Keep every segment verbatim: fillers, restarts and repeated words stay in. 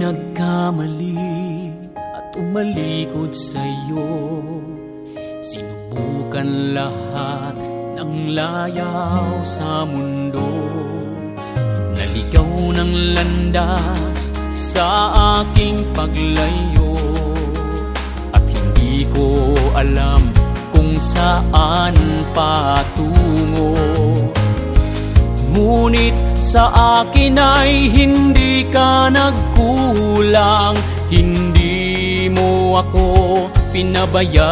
nagkamali at umalikod sa'yo. Sinubukan lahat ng layaw sa mundo. Naligaw ng landas sa aking paglayo. At hindi ko alam kung saan patungo. Ngunit sa akin ay hindi ka nagkulang. Hindi mo ako pinabayaan.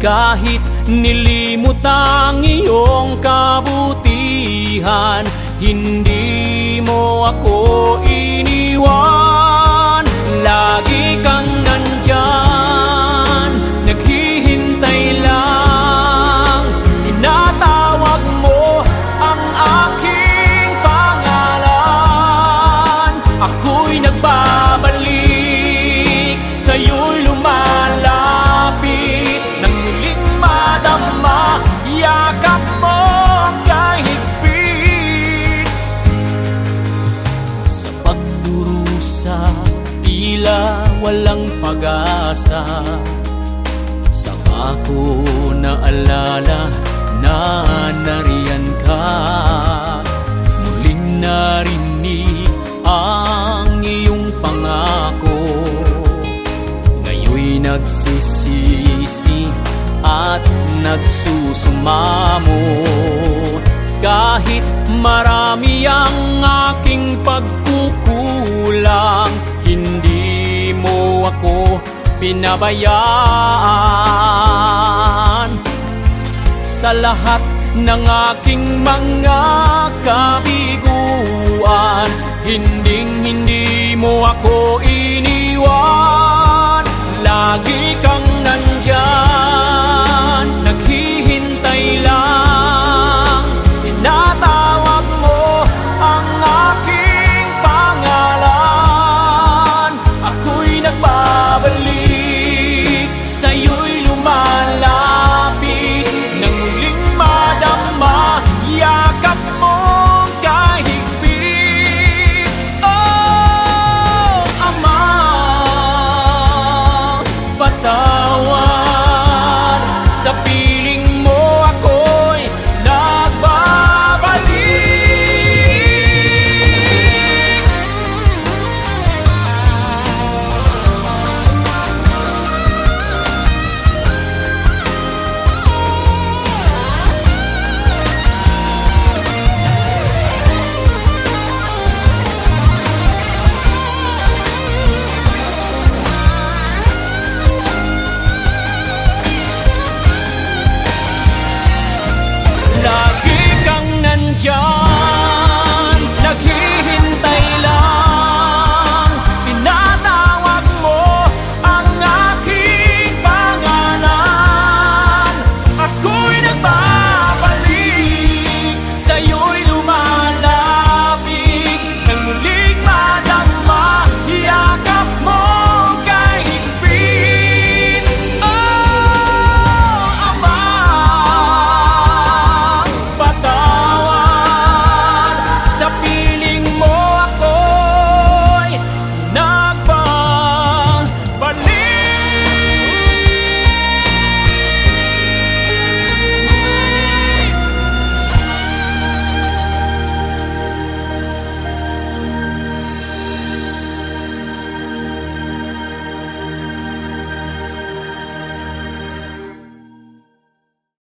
Kahit nilimot ang iyong kabutihan, hindi mo ako iniwan. Lagi kang nandyan, naghihintay lang. Walang pag-asa, saka ko naalala na nariyan ka. Muling narinig ang iyong pangako. Ngayo'y nagsisisi at nagsusumamo. Kahit marami ang aking pagkukulang, hindi mo ako pinabayaan. Sa lahat ng aking mga kabiguan, hinding hindi mo ako iniwan. Lagi kang nandyan, naghihintay lang. Tinatawag mo ang aking pangalan. Babalik, sa'yo'y lumalapit. Nang muling madama, yakap mong kahigpit. Oh, Ama, patawad. Sa piling mo ako'y nagbabalik. Sa piling mo